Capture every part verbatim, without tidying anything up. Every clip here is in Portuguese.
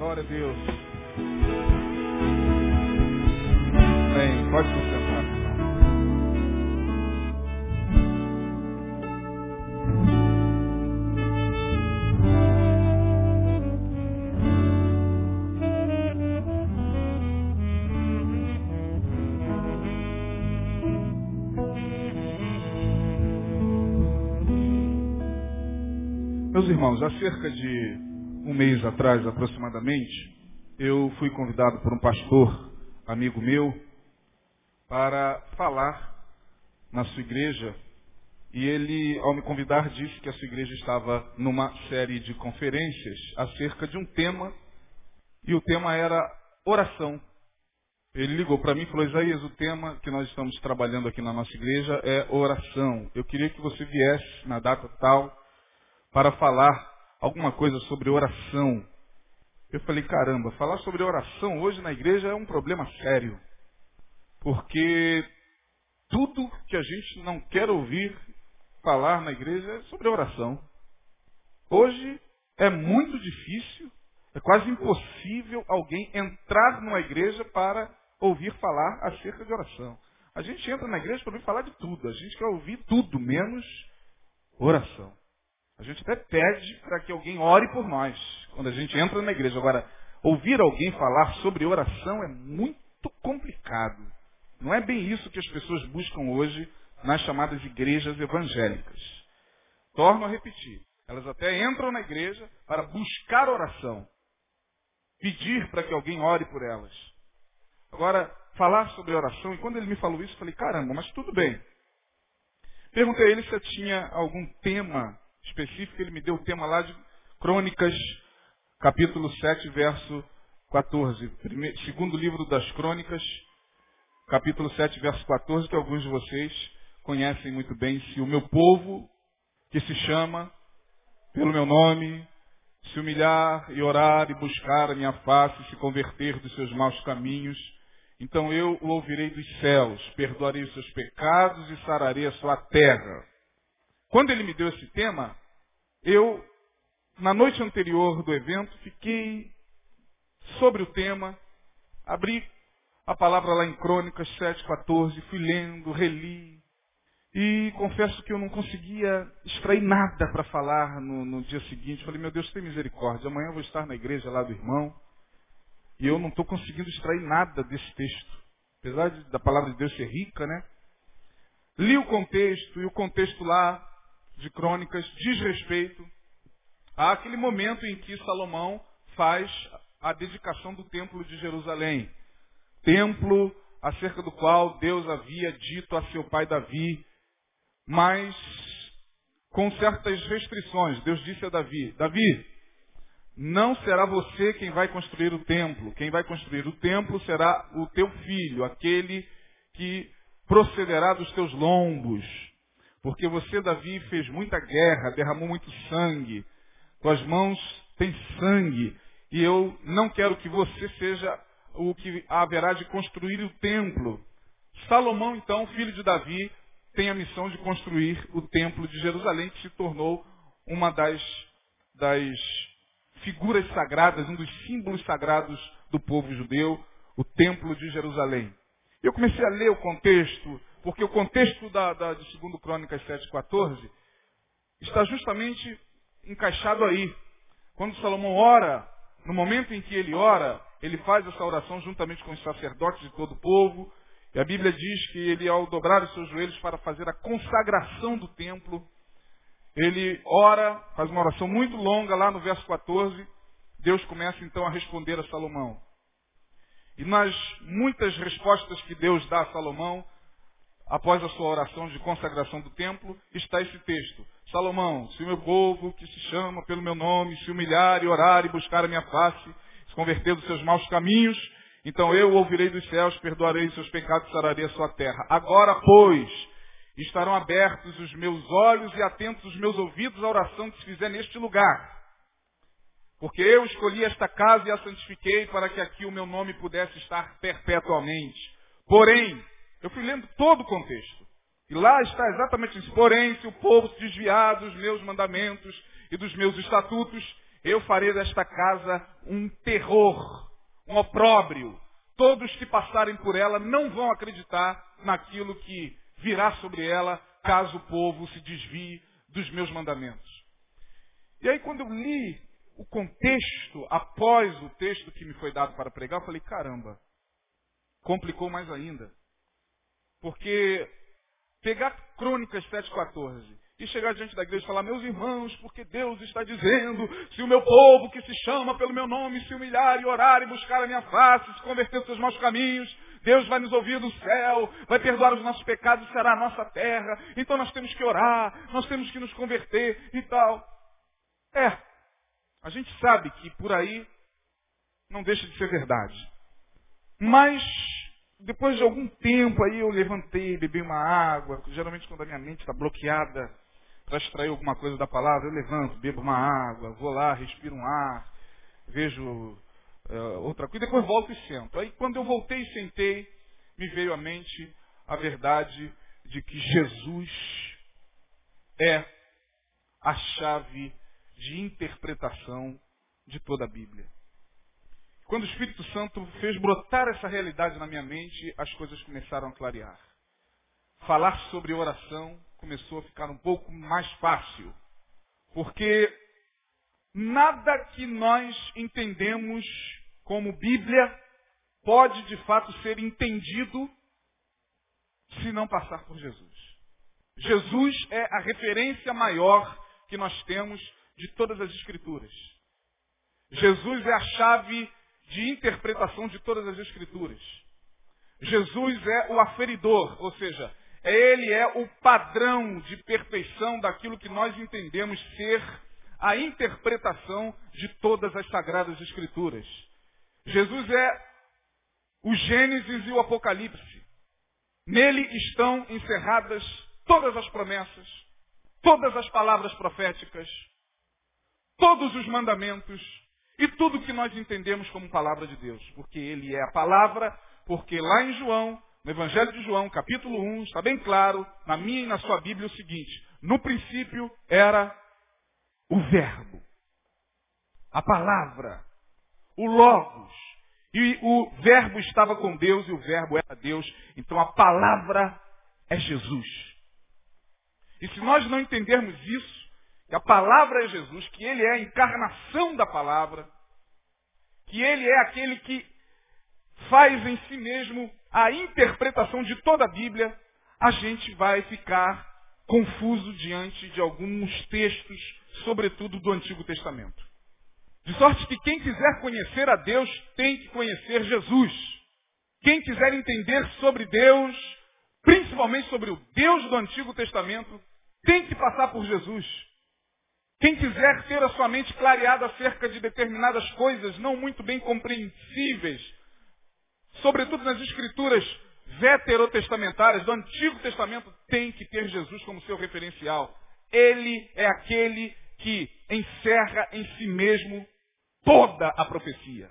Glória a Deus. Bem, pode se sentar. Meus irmãos, há cerca de um mês atrás, aproximadamente, eu fui convidado por um pastor, amigo meu, para falar na sua igreja. E ele, ao me convidar, disse que a sua igreja estava numa série de conferências acerca de um tema, e o tema era oração. Ele ligou para mim e falou: Isaías, o tema que nós estamos trabalhando aqui na nossa igreja é oração. Eu queria que você viesse na data tal para falar alguma coisa sobre oração. Eu falei: caramba, falar sobre oração hoje na igreja é um problema sério, porque tudo que a gente não quer ouvir falar na igreja é sobre oração. Hoje é muito difícil, é quase impossível alguém entrar numa igreja para ouvir falar acerca de oração. A gente entra na igreja para ouvir falar de tudo, a gente quer ouvir tudo menos oração. A gente até pede para que alguém ore por nós quando a gente entra na igreja. Agora, ouvir alguém falar sobre oração é muito complicado. Não é bem isso que as pessoas buscam hoje nas chamadas igrejas evangélicas. Torno a repetir. Elas até entram na igreja para buscar oração, pedir para que alguém ore por elas. Agora, falar sobre oração, e quando ele me falou isso, eu falei: caramba, mas tudo bem. Perguntei a ele se eu tinha algum tema específico. Ele me deu o tema lá de Crônicas, capítulo sete, verso quatorze. Primeiro, segundo livro das Crônicas, capítulo sete, verso quatorze, que alguns de vocês conhecem muito bem. Se o meu povo, que se chama pelo meu nome, se humilhar e orar e buscar a minha face, se converter dos seus maus caminhos, então eu o ouvirei dos céus, perdoarei os seus pecados e sararei a sua terra. Quando ele me deu esse tema, eu, na noite anterior do evento, fiquei sobre o tema, abri a palavra lá em Crônicas sete, quatorze, fui lendo, reli, e confesso que eu não conseguia extrair nada para falar no, no dia seguinte. Falei: meu Deus, tem misericórdia, amanhã eu vou estar na igreja lá do irmão, e eu não estou conseguindo extrair nada desse texto, apesar de, da palavra de Deus ser rica, né? Li o contexto, e o contexto lá de Crônicas diz respeito àquele momento em que Salomão faz a dedicação do templo de Jerusalém. Templo acerca do qual Deus havia dito a seu pai Davi, mas com certas restrições. Deus disse a Davi: Davi, não será você quem vai construir o templo. Quem vai construir o templo será o teu filho, aquele que procederá dos teus lombos. Porque você, Davi, fez muita guerra, derramou muito sangue, tuas mãos têm sangue, e eu não quero que você seja o que haverá de construir o templo. Salomão, então, filho de Davi, tem a missão de construir o templo de Jerusalém, que se tornou uma das, das figuras sagradas, um dos símbolos sagrados do povo judeu, o templo de Jerusalém. Eu comecei a ler o contexto, porque o contexto da, da, de dois Crônicas sete, quatorze está justamente encaixado aí. Quando Salomão ora, no momento em que ele ora, ele faz essa oração juntamente com os sacerdotes de todo o povo. E a Bíblia diz que ele, ao dobrar os seus joelhos para fazer a consagração do templo, ele ora, faz uma oração muito longa lá no verso quatorze. Deus começa então a responder a Salomão. E nas muitas respostas que Deus dá a Salomão, após a sua oração de consagração do templo, está esse texto. Salomão: se o meu povo, que se chama pelo meu nome, se humilhar e orar e buscar a minha face, se converter dos seus maus caminhos, então eu ouvirei dos céus, perdoarei os seus pecados e sararei a sua terra. Agora, pois, estarão abertos os meus olhos e atentos os meus ouvidos à oração que se fizer neste lugar. Porque eu escolhi esta casa e a santifiquei para que aqui o meu nome pudesse estar perpetuamente. Porém, eu fui lendo todo o contexto. E lá está exatamente isso. Porém, se o povo se desviar dos meus mandamentos e dos meus estatutos, Eu farei desta casa um terror, um opróbrio. Todos que passarem por ela não vão acreditar naquilo que virá sobre ela caso o povo se desvie dos meus mandamentos. E aí, quando eu li o contexto após o texto que me foi dado para pregar, eu falei, caramba, complicou mais ainda. Porque pegar Crônicas sete, quatorze e chegar diante da igreja e falar, meus irmãos, porque Deus está dizendo, se o meu povo que se chama pelo meu nome se humilhar e orar e buscar a minha face, se converter dos seus maus caminhos, Deus vai nos ouvir do céu, vai perdoar os nossos pecados e será a nossa terra. Então nós temos que orar, nós temos que nos converter e tal. É, a gente sabe que por aí não deixa de ser verdade. Mas depois de algum tempo aí eu levantei, bebi uma água, geralmente quando a minha mente está bloqueada para extrair alguma coisa da palavra, eu levanto, bebo uma água, vou lá, respiro um ar, vejo uh, outra coisa, e depois volto e sento. Aí quando eu voltei e sentei, me veio à mente a verdade de que Jesus é a chave de interpretação de toda a Bíblia. Quando o Espírito Santo fez brotar essa realidade na minha mente, as coisas começaram a clarear. Falar sobre oração começou a ficar um pouco mais fácil. Porque nada que nós entendemos como Bíblia pode, de fato, ser entendido se não passar por Jesus. Jesus é a referência maior que nós temos de todas as Escrituras. Jesus é a chave de interpretação de todas as Escrituras. Jesus é o aferidor, ou seja, ele é o padrão de perfeição daquilo que nós entendemos ser a interpretação de todas as Sagradas Escrituras. Jesus é o Gênesis e o Apocalipse. Nele estão encerradas todas as promessas, todas as palavras proféticas, todos os mandamentos e tudo que nós entendemos como palavra de Deus. Porque ele é a palavra, porque lá em João, no Evangelho de João, capítulo um, está bem claro, na minha e na sua Bíblia, o seguinte: no princípio era o verbo, a palavra, o logos. E o verbo estava com Deus e o verbo era Deus. Então a palavra é Jesus. E se nós não entendermos isso, que a palavra é Jesus, que ele é a encarnação da palavra, que ele é aquele que faz em si mesmo a interpretação de toda a Bíblia, a gente vai ficar confuso diante de alguns textos, sobretudo do Antigo Testamento. De sorte que quem quiser conhecer a Deus tem que conhecer Jesus. Quem quiser entender sobre Deus, principalmente sobre o Deus do Antigo Testamento, tem que passar por Jesus. Quem quiser ter a sua mente clareada acerca de determinadas coisas não muito bem compreensíveis, sobretudo nas escrituras veterotestamentárias do Antigo Testamento, tem que ter Jesus como seu referencial. Ele é aquele que encerra em si mesmo toda a profecia.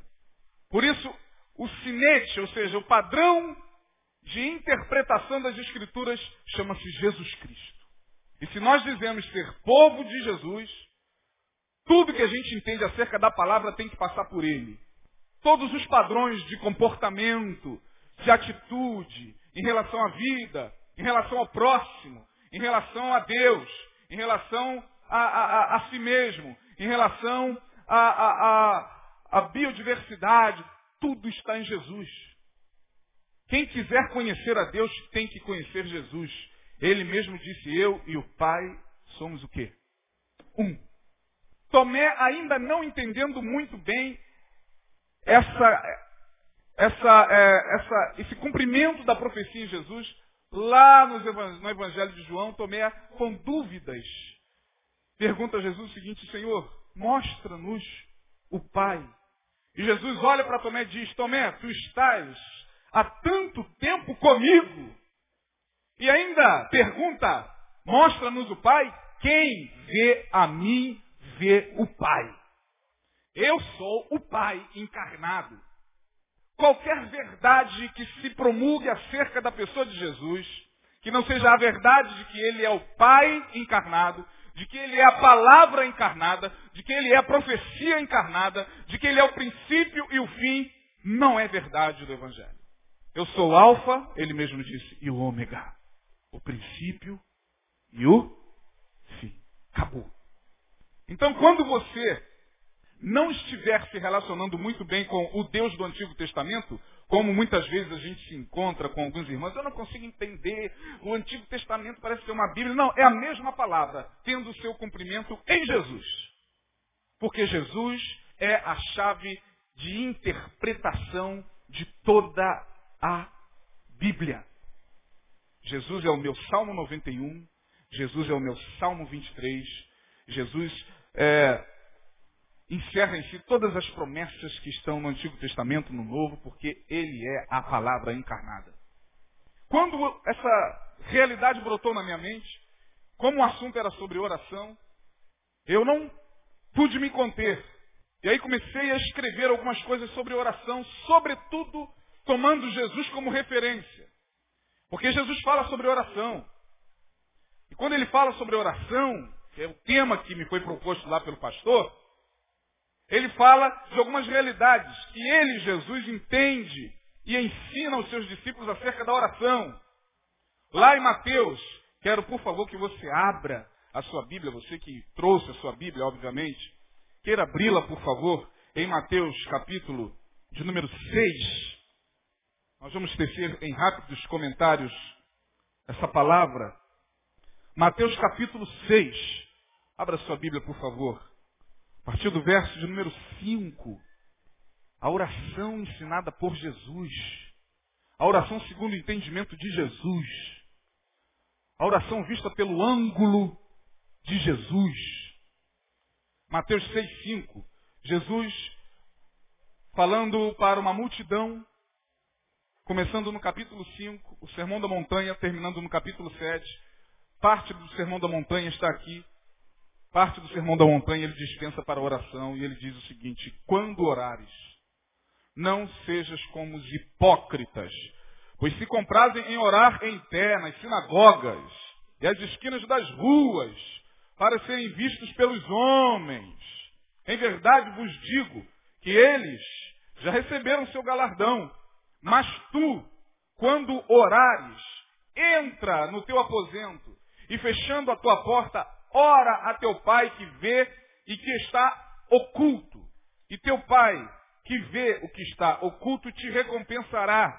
Por isso, o sinete, ou seja, o padrão de interpretação das escrituras, chama-se Jesus Cristo. E se nós dizemos ser povo de Jesus, tudo que a gente entende acerca da palavra tem que passar por ele. Todos os padrões de comportamento, de atitude, em relação à vida, em relação ao próximo, em relação a Deus, em relação a, a, a, a si mesmo, em relação à a, a, a, a biodiversidade, tudo está em Jesus. Quem quiser conhecer a Deus tem que conhecer Jesus. Ele mesmo disse, eu e o Pai somos o quê? Um. Tomé, ainda não entendendo muito bem essa, essa, é, essa, esse cumprimento da profecia em Jesus, lá no Evangelho de João, Tomé, com dúvidas, pergunta a Jesus o seguinte: Senhor, mostra-nos o Pai. E Jesus olha para Tomé e diz: Tomé, tu estás há tanto tempo comigo, e ainda pergunta, mostra-nos o Pai. Quem vê a mim, vê o Pai. Eu sou o Pai encarnado. Qualquer verdade que se promulgue acerca da pessoa de Jesus, que não seja a verdade de que ele é o Pai encarnado, de que ele é a palavra encarnada, de que ele é a profecia encarnada, de que ele é o princípio e o fim, não é verdade do Evangelho. Eu sou o alfa, ele mesmo disse, e o ômega, o princípio e o fim. Acabou. Então, quando você não estiver se relacionando muito bem com o Deus do Antigo Testamento, como muitas vezes a gente se encontra com alguns irmãos, eu não consigo entender, o Antigo Testamento parece ser uma Bíblia. Não, é a mesma palavra, tendo o seu cumprimento em Jesus. Porque Jesus é a chave de interpretação de toda a Bíblia. Jesus é o meu Salmo noventa e um, Jesus é o meu Salmo vinte e três, Jesus é... encerra em si todas as promessas que estão no Antigo Testamento, no Novo, porque ele é a palavra encarnada. Quando essa realidade brotou na minha mente, como o assunto era sobre oração, eu não pude me conter. E aí comecei a escrever algumas coisas sobre oração, sobretudo tomando Jesus como referência. Porque Jesus fala sobre oração. E quando ele fala sobre oração, que é o tema que me foi proposto lá pelo pastor, ele fala de algumas realidades que ele, Jesus, entende e ensina aos seus discípulos acerca da oração. Lá em Mateus, quero, por favor, que você abra a sua Bíblia, você que trouxe a sua Bíblia, obviamente, queira abri-la, por favor, em Mateus, capítulo de número seis. Nós vamos tecer em rápidos comentários essa palavra. Mateus, capítulo seis. Abra a sua Bíblia, por favor. A partir do verso de número cinco, a oração ensinada por Jesus, a oração segundo o entendimento de Jesus, a oração vista pelo ângulo de Jesus. Mateus seis, cinco, Jesus falando para uma multidão, começando no capítulo cinco, o Sermão da Montanha, terminando no capítulo sete, parte do Sermão da Montanha está aqui. Parte do Sermão da Montanha ele dispensa para a oração e ele diz o seguinte: quando orares, não sejas como os hipócritas, pois se comprazem em orar em pé nas sinagogas e as esquinas das ruas, para serem vistos pelos homens. Em verdade vos digo que eles já receberam seu galardão, mas tu, quando orares, entra no teu aposento e fechando a tua porta, ora a teu pai que vê e que está oculto. E teu pai que vê o que está oculto te recompensará.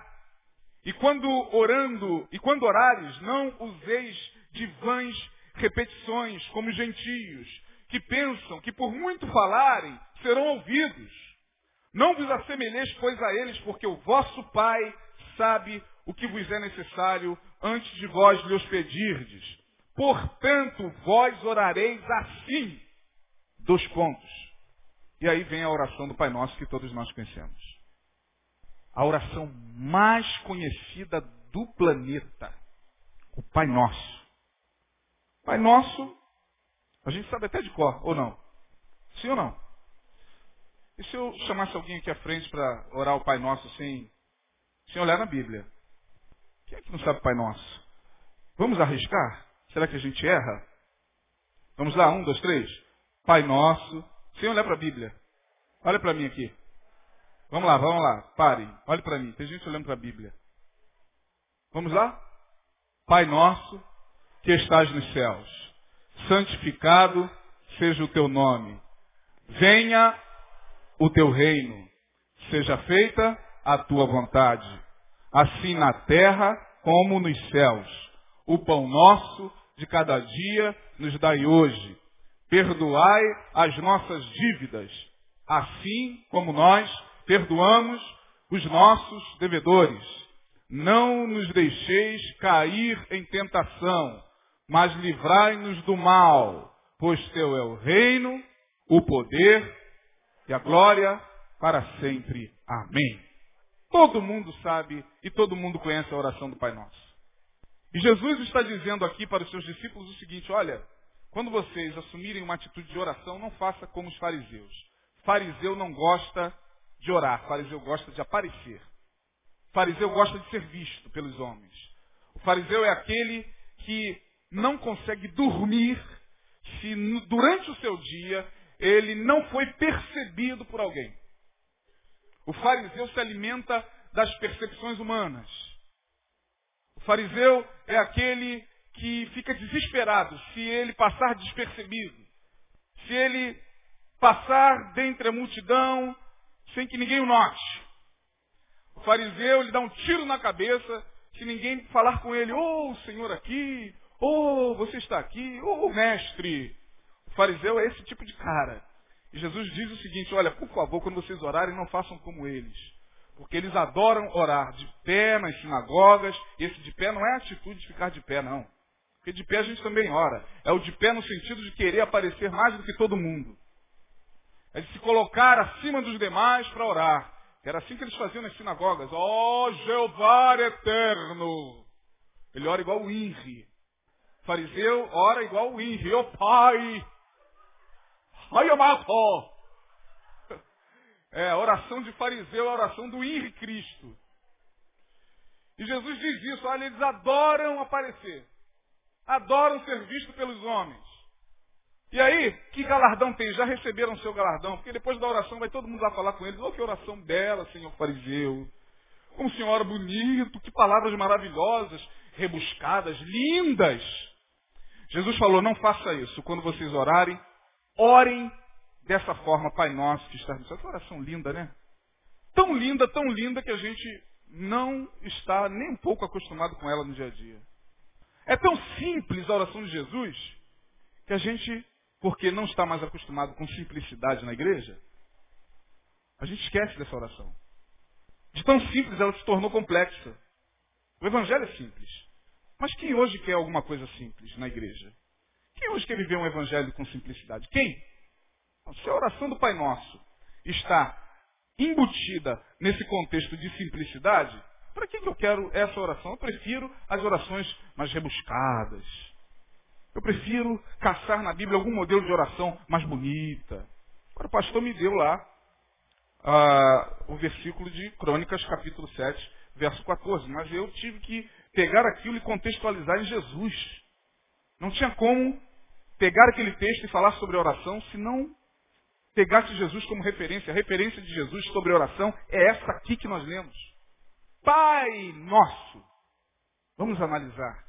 E quando orando, e quando orares, não useis de vãs repetições, como os gentios, que pensam que por muito falarem serão ouvidos. Não vos assemelheis, pois, a eles, porque o vosso pai sabe o que vos é necessário antes de vós lhe os pedirdes. Portanto, vós orareis assim, dois pontos. E aí vem a oração do Pai Nosso que todos nós conhecemos. A oração mais conhecida do planeta, o Pai Nosso. Pai Nosso, a gente sabe até de cor, ou não? Sim ou não? E se eu chamasse alguém aqui à frente para orar o Pai Nosso sem, sem olhar na Bíblia? Quem é que não sabe o Pai Nosso? Vamos arriscar? Será que a gente erra? Vamos lá, um, dois, três. Pai Nosso, sem olhar para a Bíblia. Olha para mim aqui. Vamos lá, vamos lá. Parem. Olhe para mim. Tem gente olhando para a Bíblia. Vamos lá? Pai Nosso, que estás nos céus, santificado seja o teu nome. Venha o teu reino. Seja feita a tua vontade, assim na terra como nos céus. O pão nosso de cada dia nos dai hoje. Perdoai as nossas dívidas, assim como nós perdoamos os nossos devedores. Não nos deixeis cair em tentação, mas livrai-nos do mal, pois teu é o reino, o poder e a glória para sempre. Amém. Todo mundo sabe e todo mundo conhece a oração do Pai Nosso. E Jesus está dizendo aqui para os seus discípulos o seguinte: olha, quando vocês assumirem uma atitude de oração, não faça como os fariseus. Fariseu não gosta de orar, fariseu gosta de aparecer. Fariseu gosta de ser visto pelos homens. O fariseu é aquele que não consegue dormir se durante o seu dia ele não foi percebido por alguém. O fariseu se alimenta das percepções humanas. O fariseu é aquele que fica desesperado se ele passar despercebido, se ele passar dentre a multidão sem que ninguém o note. O fariseu lhe dá um tiro na cabeça se ninguém falar com ele: "Oh, o Senhor aqui, oh, você está aqui, oh, mestre." O fariseu é esse tipo de cara. E Jesus diz o seguinte: olha, por favor, quando vocês orarem, não façam como eles. Porque eles adoram orar de pé nas sinagogas. E esse de pé não é a atitude de ficar de pé, não. Porque de pé a gente também ora. É o de pé no sentido de querer aparecer mais do que todo mundo. É de se colocar acima dos demais para orar. Era assim que eles faziam nas sinagogas. Ó Jeová eterno. Ele ora igual o Inri. O fariseu ora igual o Inri. Ó Pai. Ai, amado. É, a oração de fariseu é a oração do Inri Cristo. E Jesus diz isso. Olha, eles adoram aparecer. Adoram ser vistos pelos homens. E aí, que galardão tem? Já receberam o seu galardão? Porque depois da oração vai todo mundo lá falar com eles. Olha que oração bela, senhor fariseu. Como o senhor ora bonito. Que palavras maravilhosas, rebuscadas, lindas. Jesus falou, não faça isso. Quando vocês orarem, orem dessa forma, Pai Nosso que está no céu. Que oração linda, né? Tão linda, tão linda que a gente não está nem um pouco acostumado com ela no dia a dia. É tão simples a oração de Jesus que a gente, porque não está mais acostumado com simplicidade na igreja, a gente esquece dessa oração. De tão simples ela se tornou complexa. O Evangelho é simples. Mas quem hoje quer alguma coisa simples na igreja? Quem hoje quer viver um Evangelho com simplicidade? Quem? Se a oração do Pai Nosso está embutida nesse contexto de simplicidade, para que eu quero essa oração? Eu prefiro as orações mais rebuscadas. Eu prefiro caçar na Bíblia algum modelo de oração mais bonita. Agora o pastor me deu lá uh, o versículo de Crônicas, capítulo sete, verso quatorze. Mas eu tive que pegar aquilo e contextualizar em Jesus. Não tinha como pegar aquele texto e falar sobre oração se não pegasse Jesus como referência. A referência de Jesus sobre oração é essa aqui que nós lemos. Pai Nosso. Vamos analisar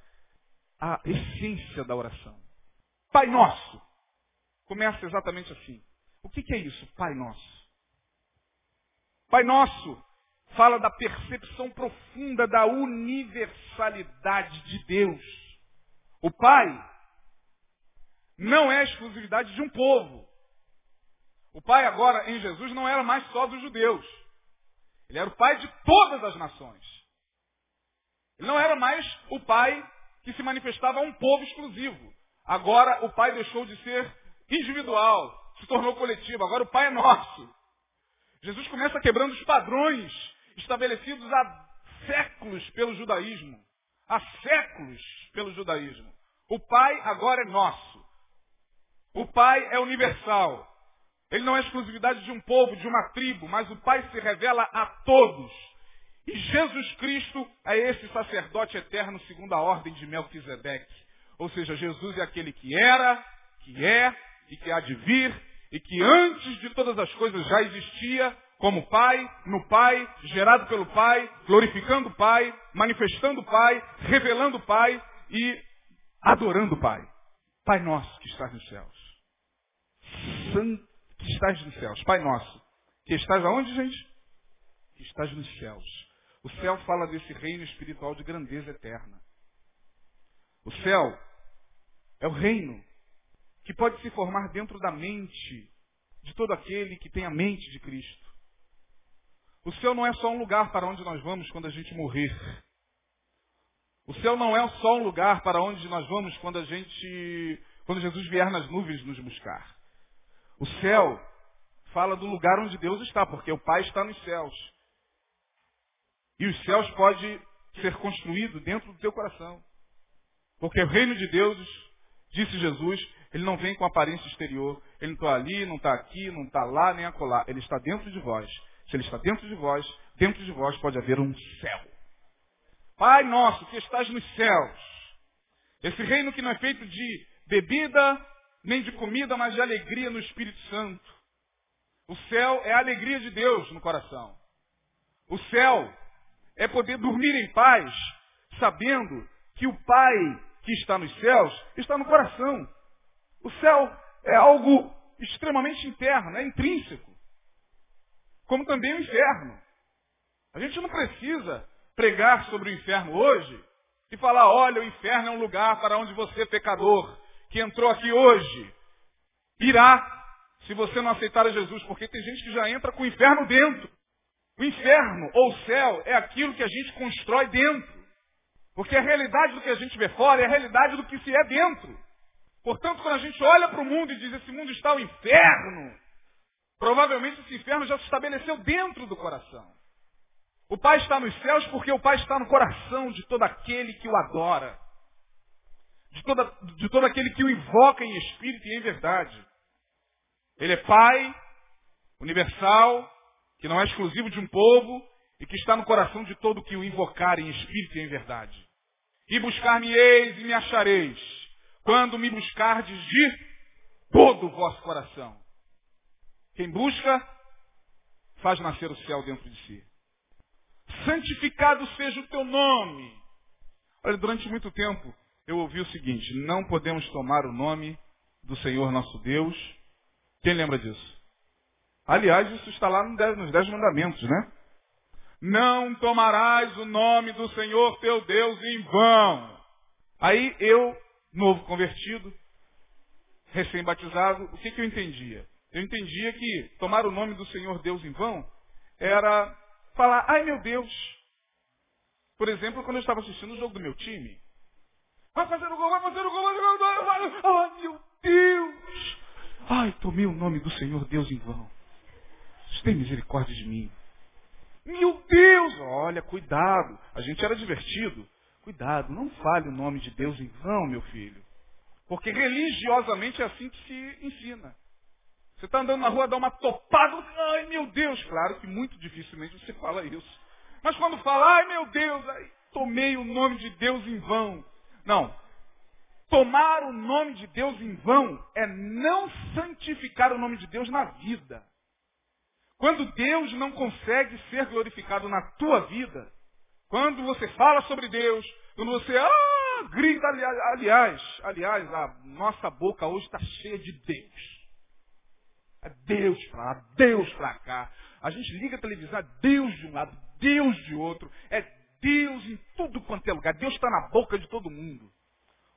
a essência da oração. Pai Nosso. Começa exatamente assim. O que é isso, Pai Nosso? Pai Nosso fala da percepção profunda da universalidade de Deus. O Pai não é exclusividade de um povo. O Pai agora, em Jesus, não era mais só dos judeus. Ele era o Pai de todas as nações. Ele não era mais o Pai que se manifestava a um povo exclusivo. Agora o Pai deixou de ser individual, se tornou coletivo. Agora o Pai é nosso. Jesus começa quebrando os padrões estabelecidos há séculos pelo judaísmo. Há séculos pelo judaísmo. O Pai agora é nosso. O Pai é universal. Ele não é exclusividade de um povo, de uma tribo, mas o Pai se revela a todos. E Jesus Cristo é esse sacerdote eterno segundo a ordem de Melquisedeque. Ou seja, Jesus é aquele que era, que é e que há de vir, e que antes de todas as coisas já existia, como Pai, no Pai, gerado pelo Pai, glorificando o Pai, manifestando o Pai, revelando o Pai e adorando o Pai. Pai nosso que estás nos céus. Santo que estás nos céus. Pai nosso. Que estás aonde, gente? Que estás nos céus. O céu fala desse reino espiritual de grandeza eterna. O céu é o reino que pode se formar dentro da mente de todo aquele que tem a mente de Cristo. O céu não é só um lugar para onde nós vamos quando a gente morrer. O céu não é só um lugar para onde nós vamos quando a gente, quando Jesus vier nas nuvens nos buscar. O céu fala do lugar onde Deus está, porque o Pai está nos céus. E os céus pode ser construído dentro do teu coração. Porque o reino de Deus, disse Jesus, ele não vem com aparência exterior. Ele não está ali, não está aqui, não está lá, nem acolá. Ele está dentro de vós. Se ele está dentro de vós, dentro de vós pode haver um céu. Pai nosso que estás nos céus. Esse reino que não é feito de bebida, nem de comida, mas de alegria no Espírito Santo. O céu é a alegria de Deus no coração. O céu é poder dormir em paz, sabendo que o Pai que está nos céus está no coração. O céu é algo extremamente interno, é intrínseco. Como também o inferno. A gente não precisa pregar sobre o inferno hoje e falar, olha, o inferno é um lugar para onde você, pecador, que entrou aqui hoje, irá, se você não aceitar a Jesus, porque tem gente que já entra com o inferno dentro. O inferno ou céu é aquilo que a gente constrói dentro. Porque a realidade do que a gente vê fora é a realidade do que se é dentro. Portanto, quando a gente olha para o mundo e diz, esse mundo está o inferno, provavelmente esse inferno já se estabeleceu dentro do coração. O Pai está nos céus porque o Pai está no coração de todo aquele que o adora. De, toda, de todo aquele que o invoca em espírito e em verdade. Ele é Pai universal, que não é exclusivo de um povo, e que está no coração de todo que o invocar em espírito e em verdade. E buscar-me-eis e me achareis, quando me buscardes de todo o vosso coração. Quem busca, faz nascer o céu dentro de si. Santificado seja o teu nome. Olha, durante muito tempo, eu ouvi o seguinte, não podemos tomar o nome do Senhor nosso Deus. Quem lembra disso? Aliás, isso está lá nos Dez Mandamentos, né? Não tomarás o nome do Senhor teu Deus em vão. Aí eu, novo convertido, recém-batizado, o que, que eu entendia? Eu entendia que tomar o nome do Senhor Deus em vão era falar, ai meu Deus. Por exemplo, quando eu estava assistindo o jogo do meu time, vai fazer o gol, vai fazer o gol, vai fazer o gol, vai fazer o gol. Ai, meu Deus. Ai, tomei o nome do Senhor Deus em vão. Tem misericórdia de mim. Meu Deus. Olha, cuidado. A gente era divertido. Cuidado, não fale o nome de Deus em vão, meu filho. Porque religiosamente é assim que se ensina. Você está andando na rua, dá uma topada. Ai, meu Deus. Claro que muito dificilmente você fala isso. Mas quando fala, ai, meu Deus, ai, tomei o nome de Deus em vão. Não. Tomar o nome de Deus em vão é não santificar o nome de Deus na vida. Quando Deus não consegue ser glorificado na tua vida, quando você fala sobre Deus, quando você ah, grita, aliás, aliás, a nossa boca hoje está cheia de Deus. É Deus para lá, Deus para cá. A gente liga a televisão, é Deus de um lado, Deus de outro, é Deus em tudo quanto é lugar. Deus está na boca de todo mundo.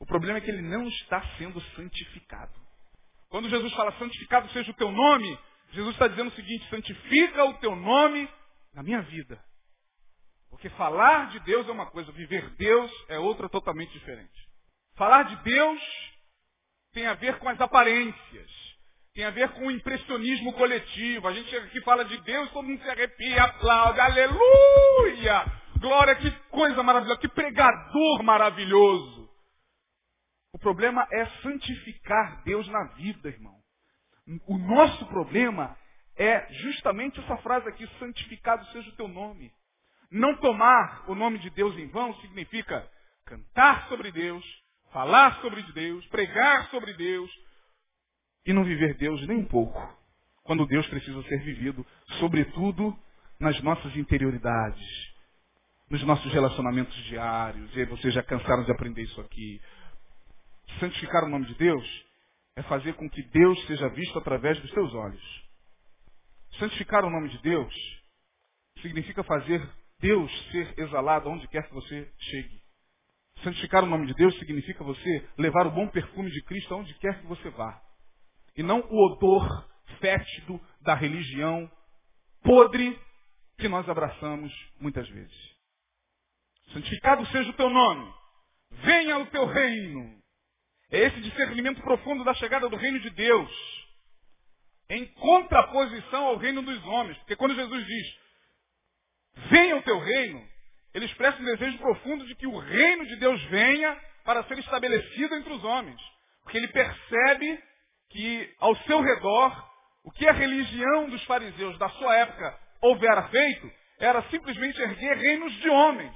O problema é que ele não está sendo santificado. Quando Jesus fala, santificado seja o teu nome, Jesus está dizendo o seguinte, santifica o teu nome na minha vida. Porque falar de Deus é uma coisa, viver Deus é outra totalmente diferente. Falar de Deus tem a ver com as aparências, tem a ver com o impressionismo coletivo. A gente chega aqui e fala de Deus, todo mundo se arrepia, aplaude, aleluia! Glória, que coisa maravilhosa, que pregador maravilhoso! O problema é santificar Deus na vida, irmão. O nosso problema é justamente essa frase aqui, santificado seja o teu nome. Não tomar o nome de Deus em vão significa cantar sobre Deus, falar sobre Deus, pregar sobre Deus e não viver Deus nem um pouco. Quando Deus precisa ser vivido, sobretudo nas nossas interioridades, nos nossos relacionamentos diários. E vocês já cansaram de aprender isso aqui. Santificar o nome de Deus é fazer com que Deus seja visto através dos teus olhos. Santificar o nome de Deus significa fazer Deus ser exalado aonde quer que você chegue. Santificar o nome de Deus significa você levar o bom perfume de Cristo aonde quer que você vá. E não o odor fétido da religião podre que nós abraçamos muitas vezes. Santificado seja o teu nome. Venha o teu reino. É esse discernimento profundo da chegada do reino de Deus, em contraposição ao reino dos homens. Porque quando Jesus diz, venha o teu reino, ele expressa um desejo profundo de que o reino de Deus venha para ser estabelecido entre os homens. Porque ele percebe que ao seu redor, o que a religião dos fariseus da sua época houvera feito, era simplesmente erguer reinos de homens.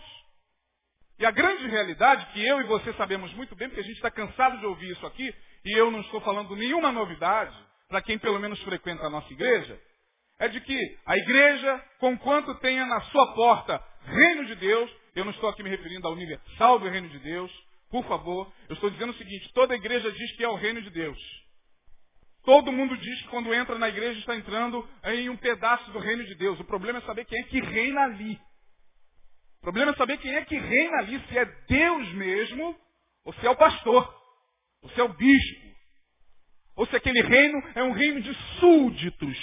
E a grande realidade, que eu e você sabemos muito bem, porque a gente está cansado de ouvir isso aqui, e eu não estou falando nenhuma novidade, para quem pelo menos frequenta a nossa igreja, é de que a igreja, conquanto tenha na sua porta reino de Deus, eu não estou aqui me referindo ao universal do reino de Deus, por favor, eu estou dizendo o seguinte, toda igreja diz que é o reino de Deus. Todo mundo diz que quando entra na igreja está entrando em um pedaço do reino de Deus. O problema é saber quem é que reina ali. O problema é saber quem é que reina ali, se é Deus mesmo, ou se é o pastor, ou se é o bispo, ou se aquele reino é um reino de súditos,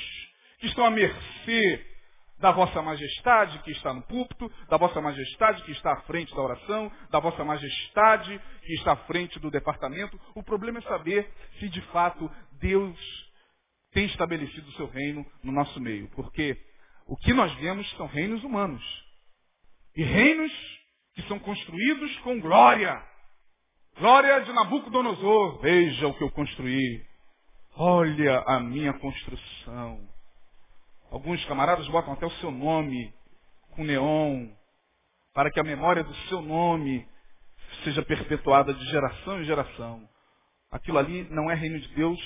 que estão à mercê da vossa majestade que está no púlpito, da vossa majestade que está à frente da oração, da vossa majestade que está à frente do departamento. O problema é saber se de fato Deus tem estabelecido o seu reino no nosso meio. Porque o que nós vemos são reinos humanos. E reinos que são construídos com glória. Glória de Nabucodonosor. Veja o que eu construí. Olha a minha construção. Alguns camaradas botam até o seu nome com neon, para que a memória do seu nome seja perpetuada de geração em geração. Aquilo ali não é reino de Deus,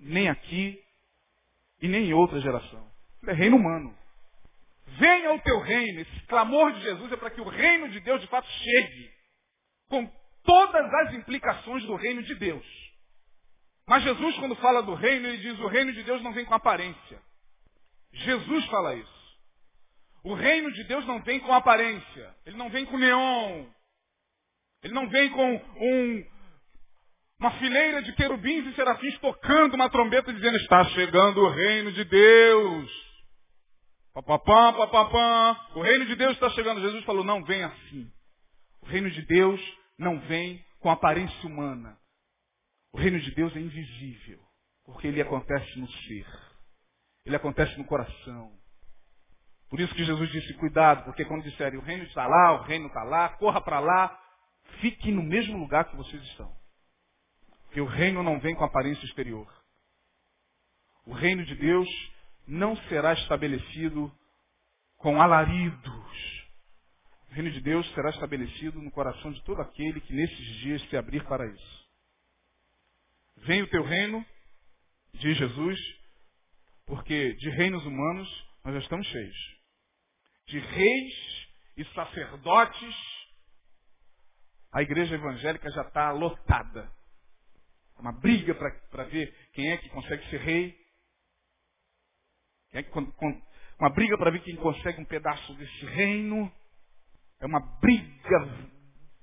nem aqui e nem em outra geração. É reino humano. Venha o teu reino. Esse clamor de Jesus é para que o reino de Deus de fato chegue, com todas as implicações do reino de Deus. Mas Jesus, quando fala do reino, ele diz: o reino de Deus não vem com aparência. Jesus fala isso. O reino de Deus não vem com aparência. Ele não vem com neon. Ele não vem com um, uma fileira de querubins e serafins tocando uma trombeta dizendo: está chegando o reino de Deus. Papapam, papapam. O reino de Deus está chegando. Jesus falou: não vem assim. O reino de Deus não vem com aparência humana. O reino de Deus é invisível, porque ele acontece no ser. Ele acontece no coração. Por isso que Jesus disse: cuidado, porque quando disserem o reino está lá, o reino está lá, corra para lá, fique no mesmo lugar que vocês estão. Porque o reino não vem com aparência exterior. O reino de Deus não será estabelecido com alaridos. O reino de Deus será estabelecido no coração de todo aquele que nesses dias se abrir para isso. Vem o teu reino, diz Jesus, porque de reinos humanos nós já estamos cheios. De reis e sacerdotes, a igreja evangélica já está lotada. É uma briga para ver quem é que consegue ser rei. Quem é que, com, com, uma briga para ver quem consegue um pedaço desse reino. É uma briga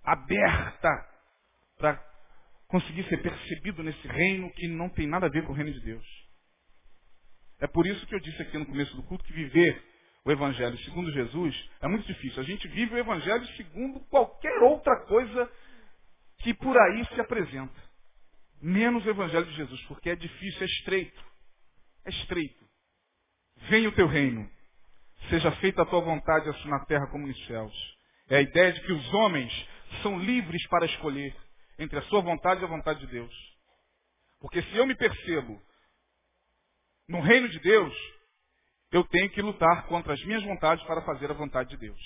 aberta para conseguir ser percebido nesse reino que não tem nada a ver com o reino de Deus. É por isso que eu disse aqui no começo do culto que viver o Evangelho segundo Jesus é muito difícil. A gente vive o Evangelho segundo qualquer outra coisa que por aí se apresenta. Menos o Evangelho de Jesus, porque é difícil, é estreito. É estreito. Venha o teu reino. Seja feita a tua vontade, assim na terra como nos céus. É a ideia de que os homens são livres para escolher entre a sua vontade e a vontade de Deus. Porque se eu me percebo no reino de Deus, eu tenho que lutar contra as minhas vontades para fazer a vontade de Deus.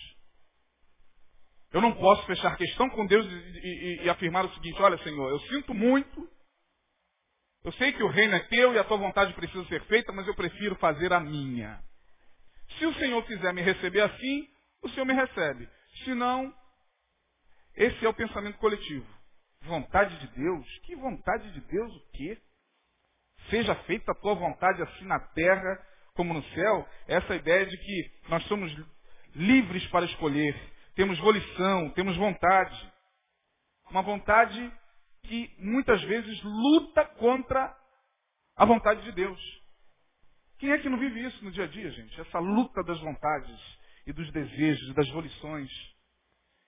Eu não posso fechar questão com Deus e, e, e afirmar o seguinte: olha, Senhor, eu sinto muito, eu sei que o reino é teu e a tua vontade precisa ser feita, mas eu prefiro fazer a minha. Se o Senhor quiser me receber assim, o Senhor me recebe. Se não, esse é o pensamento coletivo. Vontade de Deus? Que vontade de Deus o quê? Seja feita a tua vontade assim na terra como no céu. Essa ideia de que nós somos livres para escolher. Temos volição, temos vontade. Uma vontade que muitas vezes luta contra a vontade de Deus. Quem é que não vive isso no dia a dia, gente? Essa luta das vontades e dos desejos, das volições.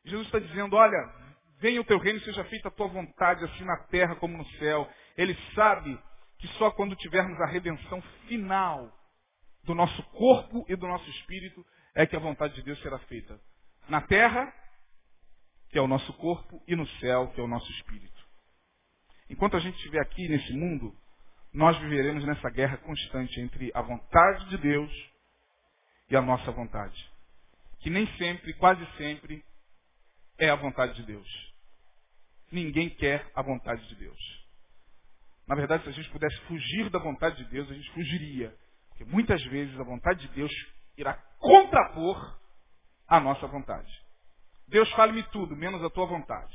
Jesus está dizendo: olha, venha o teu reino, seja feita a tua vontade assim na terra como no céu. Ele sabe que só quando tivermos a redenção final do nosso corpo e do nosso espírito é que a vontade de Deus será feita. Na terra, que é o nosso corpo, e no céu, que é o nosso espírito. Enquanto a gente estiver aqui nesse mundo, nós viveremos nessa guerra constante entre a vontade de Deus e a nossa vontade. Que nem sempre, quase sempre, é a vontade de Deus. Ninguém quer a vontade de Deus. Na verdade, se a gente pudesse fugir da vontade de Deus, a gente fugiria. Porque muitas vezes a vontade de Deus irá contrapor a nossa vontade. Deus, fale-me tudo, menos a tua vontade.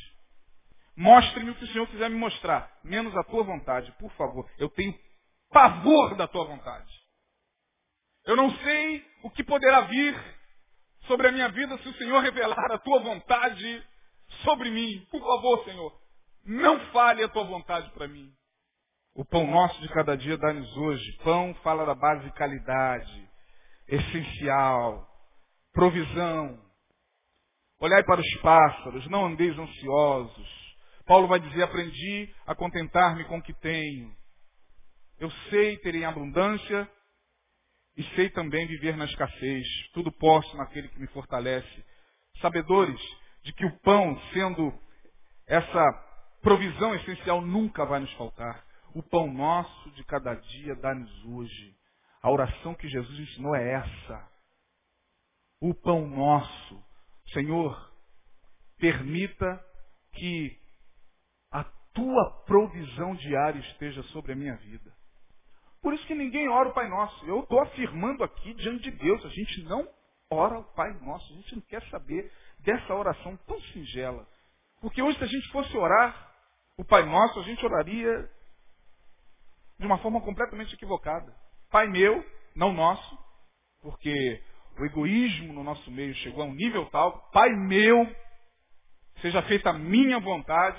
Mostre-me o que o Senhor quiser me mostrar, menos a tua vontade, por favor. Eu tenho pavor da tua vontade. Eu não sei o que poderá vir sobre a minha vida se o Senhor revelar a tua vontade sobre mim. Por favor, Senhor, não fale a tua vontade para mim. O pão nosso de cada dia dá-nos hoje. Pão fala da basicalidade, essencial, provisão. Olhai para os pássaros, não andeis ansiosos. Paulo vai dizer, aprendi a contentar-me com o que tenho. Eu sei ter em abundância e sei também viver na escassez. Tudo posso naquele que me fortalece. Sabedores de que o pão, sendo essa provisão essencial, nunca vai nos faltar. O pão nosso de cada dia dá-nos hoje. A oração que Jesus ensinou é essa. O pão nosso. Senhor, permita que a tua provisão diária esteja sobre a minha vida. Por isso que ninguém ora o Pai Nosso. Eu estou afirmando aqui diante de Deus. A gente não ora o Pai Nosso. A gente não quer saber dessa oração tão singela. Porque hoje, se a gente fosse orar o Pai Nosso, a gente oraria de uma forma completamente equivocada. Pai meu, não nosso, porque o egoísmo no nosso meio chegou a um nível tal. Pai meu, seja feita a minha vontade.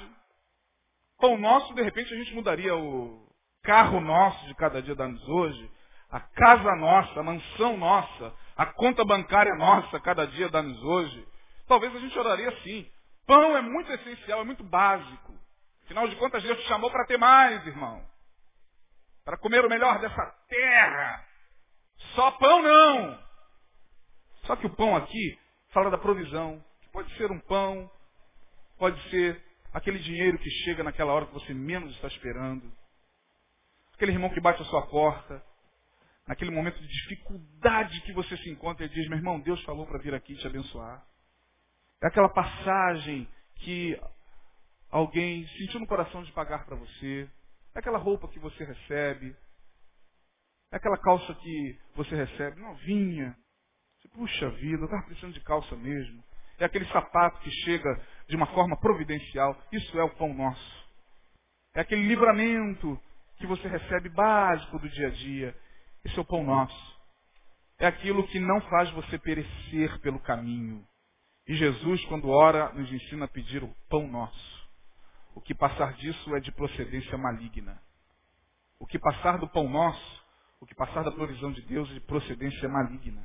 Pão nosso, de repente, a gente mudaria o carro nosso de cada dia dá-nos hoje, a casa nossa, a mansão nossa, a conta bancária nossa, cada dia dá-nos hoje. Talvez a gente oraria assim. Pão é muito essencial, é muito básico. Afinal de contas, Deus te chamou para ter mais, irmão. Para comer o melhor dessa terra. Só pão não. Só que o pão aqui fala da provisão. Que pode ser um pão, pode ser aquele dinheiro que chega naquela hora que você menos está esperando. Aquele irmão que bate a sua porta. Naquele momento de dificuldade que você se encontra e diz, meu irmão, Deus falou para vir aqui e te abençoar. É aquela passagem que alguém sentiu no coração de pagar para você. É aquela roupa que você recebe. É aquela calça que você recebe, novinha. Você, puxa vida, eu estava precisando de calça mesmo. É aquele sapato que chega de uma forma providencial. Isso é o pão nosso. É aquele livramento que você recebe básico do dia a dia. Esse é o pão nosso. É aquilo que não faz você perecer pelo caminho. E Jesus, quando ora, nos ensina a pedir o pão nosso. O que passar disso é de procedência maligna. O que passar do pão nosso, o que passar da provisão de Deus é de procedência maligna.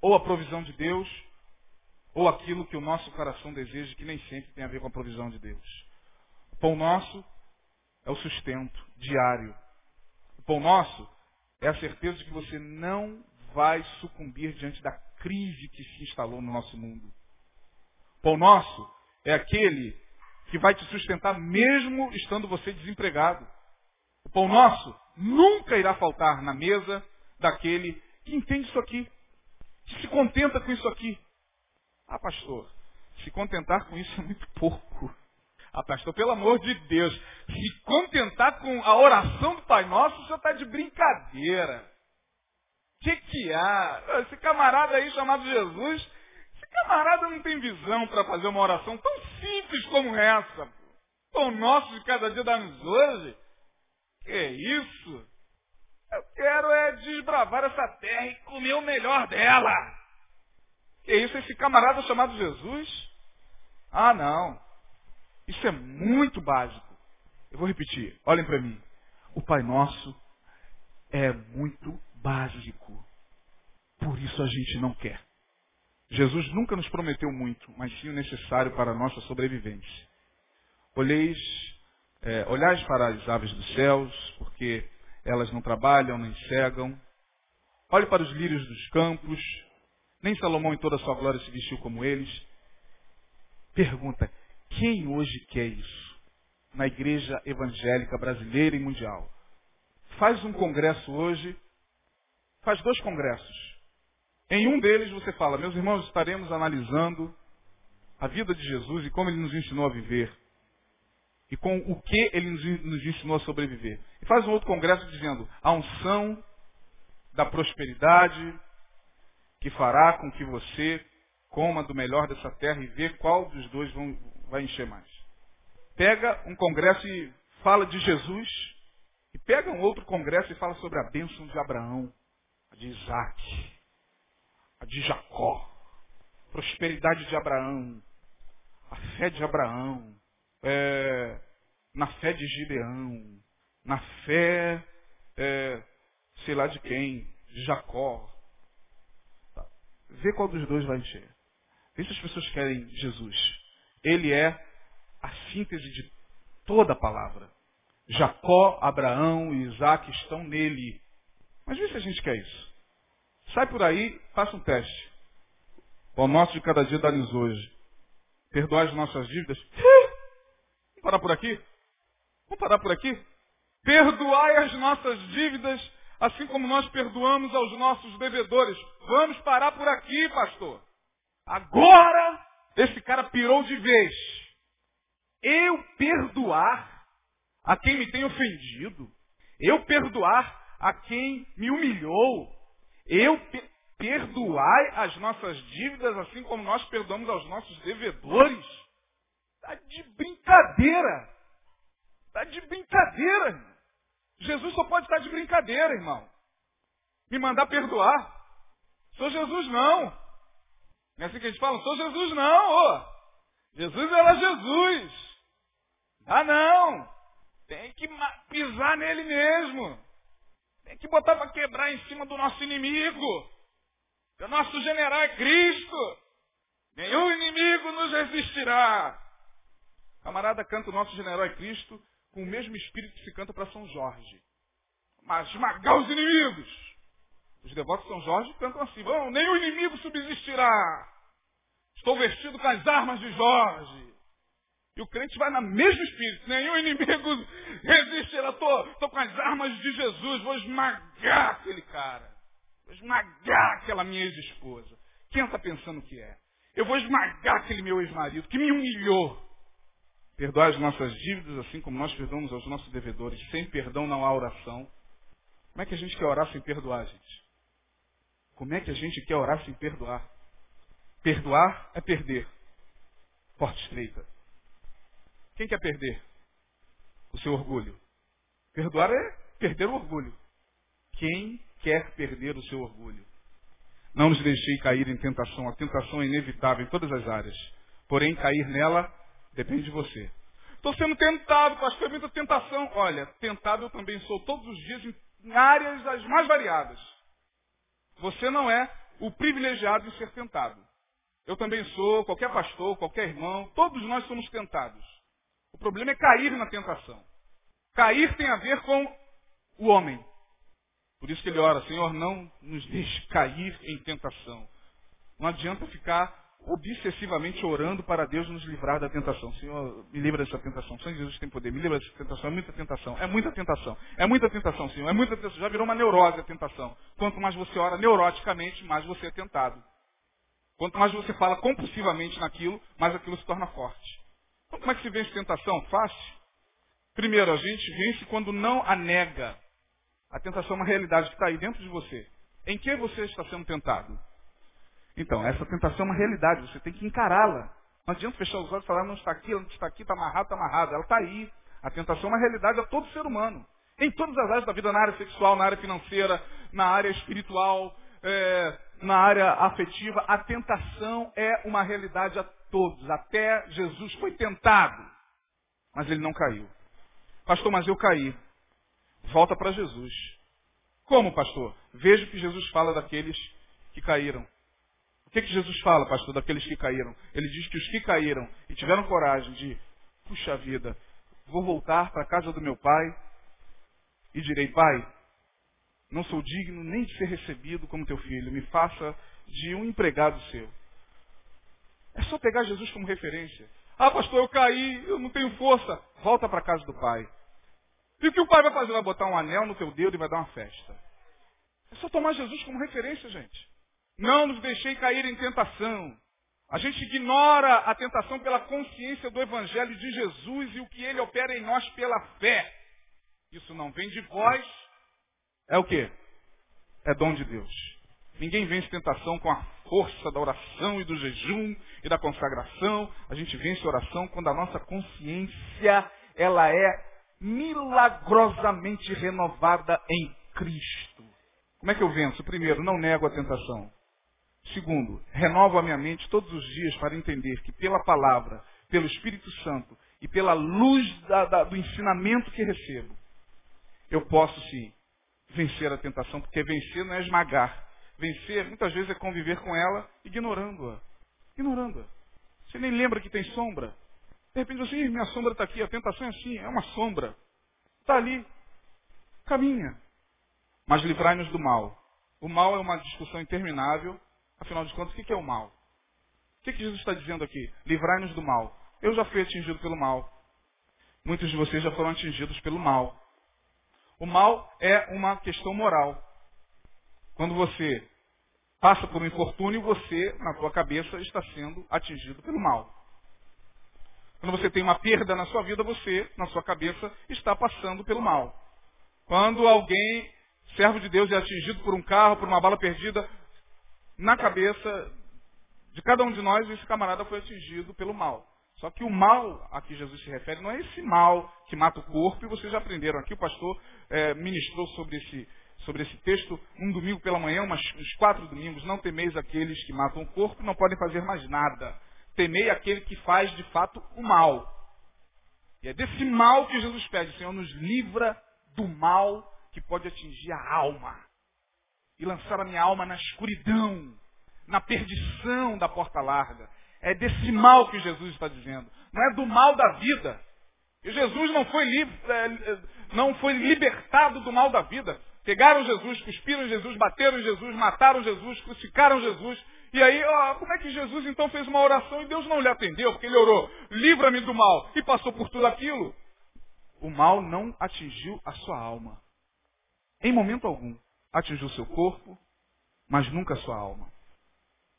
Ou a provisão de Deus, ou aquilo que o nosso coração deseja, que nem sempre tem a ver com a provisão de Deus. O pão nosso é o sustento diário. O pão nosso é a certeza de que você não vai sucumbir diante da crise que se instalou no nosso mundo. O pão nosso é aquele que vai te sustentar mesmo estando você desempregado. O pão nosso nunca irá faltar na mesa daquele que entende isso aqui, que se contenta com isso aqui. Ah, pastor, se contentar com isso é muito pouco. Ah, pastor, pelo amor de Deus, se contentar com a oração do Pai Nosso, você está de brincadeira. O que que há? Esse camarada aí chamado Jesus... Camarada não tem visão para fazer uma oração tão simples como essa. Pão nosso de cada dia dá-nos hoje. Que isso? Eu quero é desbravar essa terra e comer o melhor dela. Que isso? Esse camarada chamado Jesus? Ah, não. Isso é muito básico. Eu vou repetir. Olhem para mim. O Pai Nosso é muito básico. Por isso a gente não quer. Jesus nunca nos prometeu muito, mas sim o necessário para a nossa sobrevivência. Olheis, é, olhais para as aves dos céus, porque elas não trabalham, nem cegam. Olhe para os lírios dos campos, nem Salomão em toda a sua glória se vestiu como eles. Pergunta, quem hoje quer isso? Na igreja evangélica brasileira e mundial. Faz um congresso hoje, faz dois congressos. Em um deles você fala, meus irmãos, estaremos analisando a vida de Jesus e como ele nos ensinou a viver. e com o que ele nos ensinou a sobreviver. E faz um outro congresso dizendo: a unção da prosperidade que fará com que você coma do melhor dessa terra e vê qual dos dois vão, vai encher mais. Pega um congresso e fala de Jesus, e pega um outro congresso e fala sobre a bênção de Abraão, a de Isaac, a de Jacó, a prosperidade de Abraão, a fé de Abraão, é, na fé de Gideão, na fé, é, sei lá de quem, de Jacó. Tá. Vê qual dos dois vai encher. Vê se as pessoas querem Jesus. Ele é a síntese de toda a palavra. Jacó, Abraão e Isaac estão nele. Mas vê se a gente quer isso. Sai por aí, faça um teste. O nosso de cada dia dá-nos hoje. Perdoai as nossas dívidas. Vamos parar por aqui? Vamos parar por aqui? Perdoai as nossas dívidas, assim como nós perdoamos aos nossos devedores. Vamos parar por aqui, pastor. Agora, esse cara pirou de vez. Eu perdoar a quem me tem ofendido. Eu perdoar a quem me humilhou. Eu per... perdoai as nossas dívidas, assim como nós perdoamos aos nossos devedores. Tá de brincadeira. Tá de brincadeira, irmão. Jesus só pode estar de brincadeira, irmão. Me mandar perdoar. Sou Jesus não. Não é assim que a gente fala? Sou Jesus não, ô. Jesus era Jesus. Ah, não. Tem que pisar nele mesmo. Tem que botar para quebrar em cima do nosso inimigo. O nosso general é Cristo. Nenhum inimigo nos resistirá. Camarada canta o nosso general é Cristo com o mesmo espírito que se canta para São Jorge. Mas esmagar os inimigos. Os devotos de São Jorge cantam assim: bom, nenhum inimigo subsistirá. Estou vestido com as armas de Jorge. E o crente vai no mesmo espírito. Nenhum inimigo resistirá. Estou com as armas de Jesus. Vou esmagar aquele cara. Vou esmagar aquela minha ex-esposa. Quem está pensando que é? Eu vou esmagar aquele meu ex-marido que me humilhou. Perdoai as nossas dívidas, assim como nós perdoamos aos nossos devedores. Sem perdão não há oração. Como é que a gente quer orar sem perdoar, gente? Como é que a gente quer orar sem perdoar? Perdoar é perder. Porta estreita. Quem quer perder? O seu orgulho. Perdoar é perder o orgulho. Quem quer perder o seu orgulho? Não nos deixei cair em tentação. A tentação é inevitável em todas as áreas. Porém, cair nela depende de você. Estou sendo tentado, pastor, é muita tentação. Olha, tentado eu também sou todos os dias em áreas as mais variadas. Você não é o privilegiado em ser tentado. Eu também sou, qualquer pastor, qualquer irmão, todos nós somos tentados. O problema é cair na tentação. Cair tem a ver com o homem. Por isso que ele ora: Senhor, não nos deixe cair em tentação. Não adianta ficar obsessivamente orando para Deus nos livrar da tentação. Senhor, me livra dessa tentação. Senhor, Jesus tem poder, me livra dessa tentação. É muita tentação, é muita tentação, é muita tentação, Senhor, é muita tentação. Já virou uma neurose a tentação. Quanto mais você ora neuroticamente, mais você é tentado. Quanto mais você fala compulsivamente naquilo, mais aquilo se torna forte. Então, como é que se vence tentação? Fácil. Primeiro, a gente vence quando não a nega. A tentação é uma realidade que está aí dentro de você. Em que você está sendo tentado? Então, essa tentação é uma realidade. Você tem que encará-la. Não adianta fechar os olhos e falar: não está aqui, ela não está aqui, está amarrado, está amarrado. Ela está aí. A tentação é uma realidade a todo ser humano. Em todas as áreas da vida, na área sexual, na área financeira, na área espiritual, é, na área afetiva, a tentação é uma realidade a todos. Até Jesus foi tentado, mas ele não caiu. Pastor, mas eu caí. Volta para Jesus. Como, pastor? Veja o que Jesus fala daqueles que caíram. O que, que Jesus fala, pastor, daqueles que caíram? Ele diz que os que caíram e tiveram coragem de: puxa vida, vou voltar para a casa do meu pai e direi: pai, não sou digno nem de ser recebido como teu filho, me faça de um empregado seu. É só pegar Jesus como referência. Ah, pastor, eu caí, eu não tenho força. Volta para a casa do pai. E o que o pai vai fazer? Vai botar um anel no teu dedo e vai dar uma festa. É só tomar Jesus como referência, gente. Não nos deixei cair em tentação. A gente ignora a tentação pela consciência do Evangelho de Jesus e o que ele opera em nós pela fé. Isso não vem de vós. É o quê? É dom de Deus. Ninguém vence tentação com a força da oração e do jejum e da consagração. A gente vence a oração quando a nossa consciência, ela é milagrosamente renovada em Cristo. Como é que eu venço? Primeiro, não nego a tentação. Segundo, renovo a minha mente todos os dias para entender que pela palavra, pelo Espírito Santo e pela luz da, da, do ensinamento que recebo, eu posso sim vencer a tentação, porque vencer não é esmagar. Vencer muitas vezes é conviver com ela ignorando-a. Ignorando-a. Você nem lembra que tem sombra. De repente você, minha sombra está aqui, a tentação é assim, é uma sombra. Está ali, caminha. Mas livrai-nos do mal. O mal é uma discussão interminável. Afinal de contas, o que é o mal? O que Jesus está dizendo aqui? Livrai-nos do mal. Eu já fui atingido pelo mal. Muitos de vocês já foram atingidos pelo mal. O mal é uma questão moral. Quando você passa por um infortúnio, você, na sua cabeça, está sendo atingido pelo mal. Quando você tem uma perda na sua vida, você, na sua cabeça, está passando pelo mal. Quando alguém, servo de Deus, é atingido por um carro, por uma bala perdida, na cabeça de cada um de nós, esse camarada foi atingido pelo mal. Só que o mal a que Jesus se refere não é esse mal que mata o corpo. E vocês já aprenderam aqui, o pastor é, ministrou sobre esse, sobre esse texto um domingo pela manhã, umas, uns quatro domingos. Não temeis aqueles que matam o corpo e não podem fazer mais nada. Temei aquele que faz de fato o mal. E é desse mal que Jesus pede. O Senhor nos livra do mal que pode atingir a alma e lançar a minha alma na escuridão, na perdição da porta larga. É desse mal que Jesus está dizendo. Não é do mal da vida. E Jesus não foi, li... não foi libertado do mal da vida. Pegaram Jesus, cuspiram Jesus, bateram Jesus, mataram Jesus, crucificaram Jesus. E aí, ó, como é que Jesus então fez uma oração e Deus não lhe atendeu? Porque ele orou, livra-me do mal. E passou por tudo aquilo. O mal não atingiu a sua alma. Em momento algum. Atingiu seu corpo, mas nunca sua alma.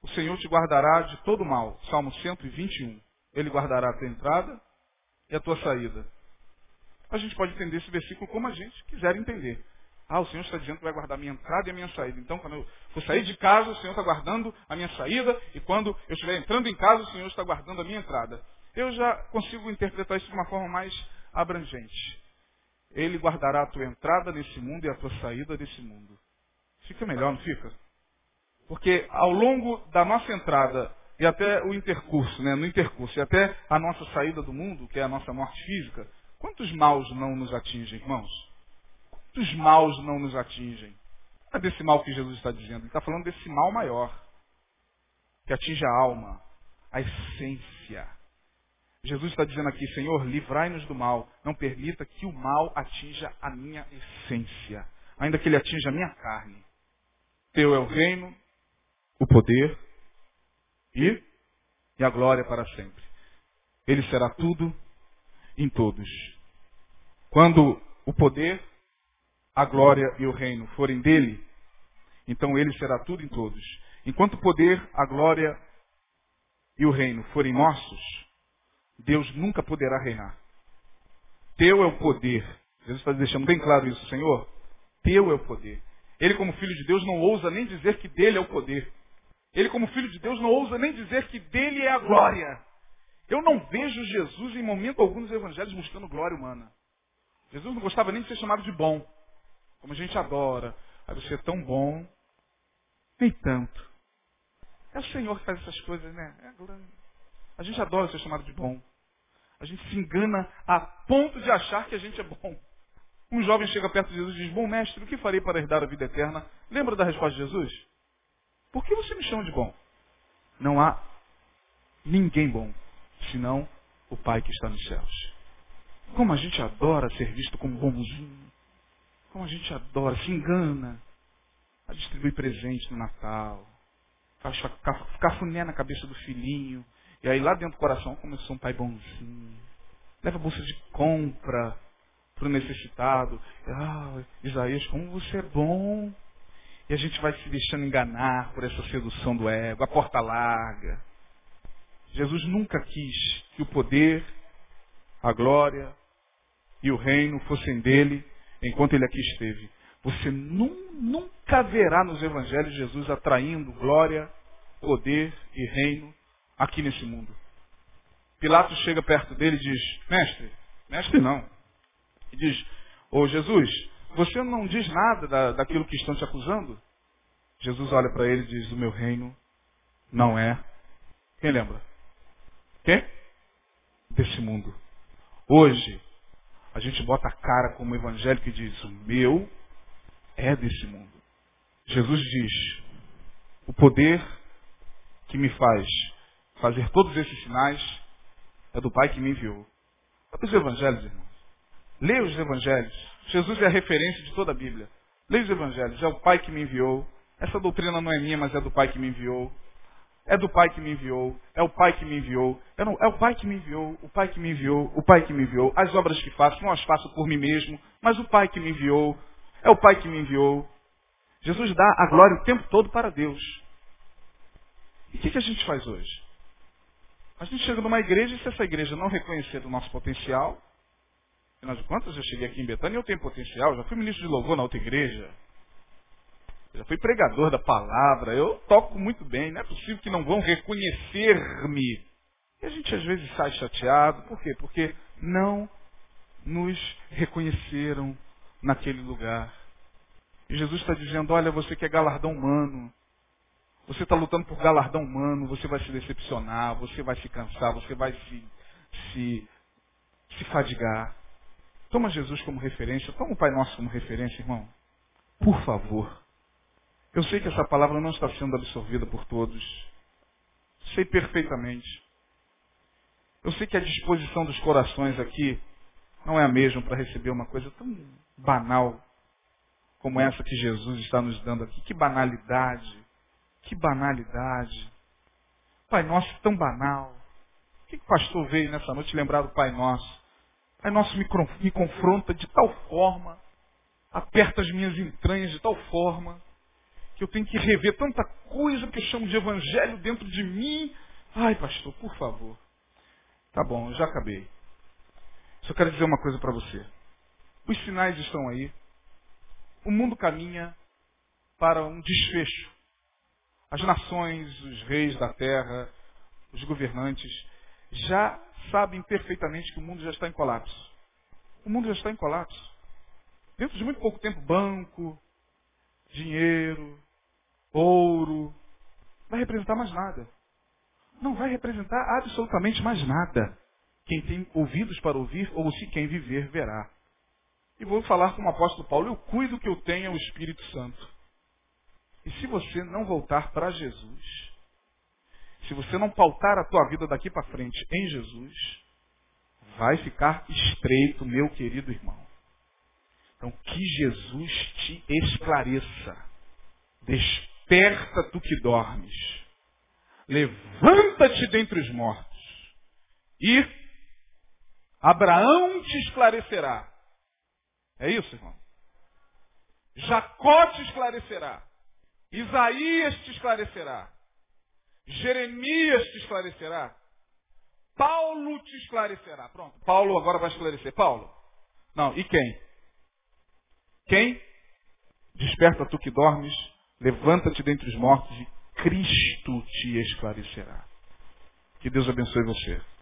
O Senhor te guardará de todo mal. Salmo cento e vinte e um. Ele guardará a tua entrada e a tua saída. A gente pode entender esse versículo como a gente quiser entender. Ah, o Senhor está dizendo que vai guardar a minha entrada e a minha saída. Então, quando eu for sair de casa, o Senhor está guardando a minha saída. E quando eu estiver entrando em casa, o Senhor está guardando a minha entrada. Eu já consigo interpretar isso de uma forma mais abrangente. Ele guardará a tua entrada nesse mundo e a tua saída desse mundo. Fica melhor, não fica? Porque ao longo da nossa entrada e até o intercurso, né, no intercurso e até a nossa saída do mundo, que é a nossa morte física, quantos maus não nos atingem, irmãos? Quantos maus não nos atingem? Não é desse mal que Jesus está dizendo. Ele está falando desse mal maior, que atinge a alma, a essência. Jesus está dizendo aqui, Senhor, livrai-nos do mal. Não permita que o mal atinja a minha essência, ainda que ele atinja a minha carne. Teu é o reino, o poder e, e a glória para sempre. Ele será tudo em todos. Quando o poder, a glória e o reino forem dele, então ele será tudo em todos. Enquanto o poder, a glória e o reino forem nossos, Deus nunca poderá reinar. Teu é o poder. Jesus está deixando bem claro isso, Senhor. Teu é o poder. Ele, como filho de Deus, não ousa nem dizer que dele é o poder. Ele, como filho de Deus, não ousa nem dizer que dele é a glória. Eu não vejo Jesus em momento algum nos evangelhos mostrando glória humana. Jesus não gostava nem de ser chamado de bom. Como a gente adora. Ah, você é tão bom. Nem tanto. É o Senhor que faz essas coisas, né? É a glória. A gente adora ser chamado de bom. A gente se engana a ponto de achar que a gente é bom. Um jovem chega perto de Jesus e diz, bom mestre, o que farei para herdar a vida eterna? Lembra da resposta de Jesus? Por que você me chama de bom? Não há ninguém bom, senão o Pai que está nos céus. Como a gente adora ser visto como bonzinho. Como a gente adora, se engana a distribuir presente no Natal. Cafuné na cabeça do filhinho. E aí lá dentro do coração, como eu sou um pai bonzinho. Leva a bolsa de compra para o necessitado. Ah, Isaías, como você é bom. E a gente vai se deixando enganar por essa sedução do ego, a porta larga. Jesus nunca quis que o poder, a glória e o reino fossem dele enquanto ele aqui esteve. Você nu- nunca verá nos evangelhos Jesus atraindo glória, poder e reino aqui nesse mundo. Pilatos chega perto dele e diz, mestre, mestre não. E diz, ô Jesus, você não diz nada da, daquilo que estão te acusando? Jesus olha para ele e diz, o meu reino não é. Quem lembra? Quem? Desse mundo. Hoje, a gente bota a cara como evangélico e diz, o meu é desse mundo. Jesus diz, o poder que me faz fazer todos esses sinais é do Pai que me enviou. Olha os evangelhos, irmãos. Leia os evangelhos. Jesus é a referência de toda a Bíblia. Leia os evangelhos. É o Pai que me enviou. Essa doutrina não é minha, mas é do Pai que me enviou. É do Pai que me enviou, é o Pai que me enviou, é, não, é o Pai que me enviou, o Pai que me enviou, o Pai que me enviou. As obras que faço, não as faço por mim mesmo, mas o Pai que me enviou, é o Pai que me enviou. Jesus dá a glória o tempo todo para Deus. E o que, que a gente faz hoje? A gente chega numa igreja e se essa igreja não reconhecer o nosso potencial, afinal de contas, eu cheguei aqui em Betânia e eu tenho potencial, já fui ministro de louvor na outra igreja, já fui pregador da palavra, eu toco muito bem, não é possível que não vão reconhecer-me. E a gente às vezes sai chateado, por quê? Porque não nos reconheceram naquele lugar. E Jesus está dizendo, olha, você quer galardão humano, você está lutando por galardão humano, você vai se decepcionar, você vai se cansar, você vai se, se, se fadigar. Toma Jesus como referência, toma o Pai Nosso como referência, irmão. Por favor. Eu sei que essa palavra não está sendo absorvida por todos. Sei perfeitamente. Eu sei que a disposição dos corações aqui não é a mesma para receber uma coisa tão banal como essa que Jesus está nos dando aqui. Que banalidade. Que banalidade. Pai Nosso tão banal. O que o pastor veio nessa noite lembrar do Pai Nosso? Pai Nosso me, me confronta de tal forma, aperta as minhas entranhas de tal forma, eu tenho que rever tanta coisa que eu chamo de evangelho dentro de mim. Ai, pastor, por favor. Tá bom, eu já acabei. Só quero dizer uma coisa para você. Os sinais estão aí. O mundo caminha para um desfecho. As nações, os reis da terra, os governantes, já sabem perfeitamente que o mundo já está em colapso. O mundo já está em colapso. Dentro de muito pouco tempo, banco, dinheiro, ouro, não vai representar mais nada. Não vai representar absolutamente mais nada. Quem tem ouvidos para ouvir, ou se quem viver, verá. E vou falar com o apóstolo Paulo, eu cuido que eu tenha o Espírito Santo. E se você não voltar para Jesus, se você não pautar a tua vida daqui para frente em Jesus, vai ficar estreito, meu querido irmão. Então, que Jesus te esclareça. Desperta tu que dormes. Levanta-te dentre os mortos. E Abraão te esclarecerá. É isso, irmão? Jacó te esclarecerá. Isaías te esclarecerá. Jeremias te esclarecerá. Paulo te esclarecerá. Pronto, Paulo agora vai esclarecer. Paulo? Não, e quem? Quem? Desperta tu que dormes, levanta-te dentre os mortos e Cristo te esclarecerá. Que Deus abençoe você.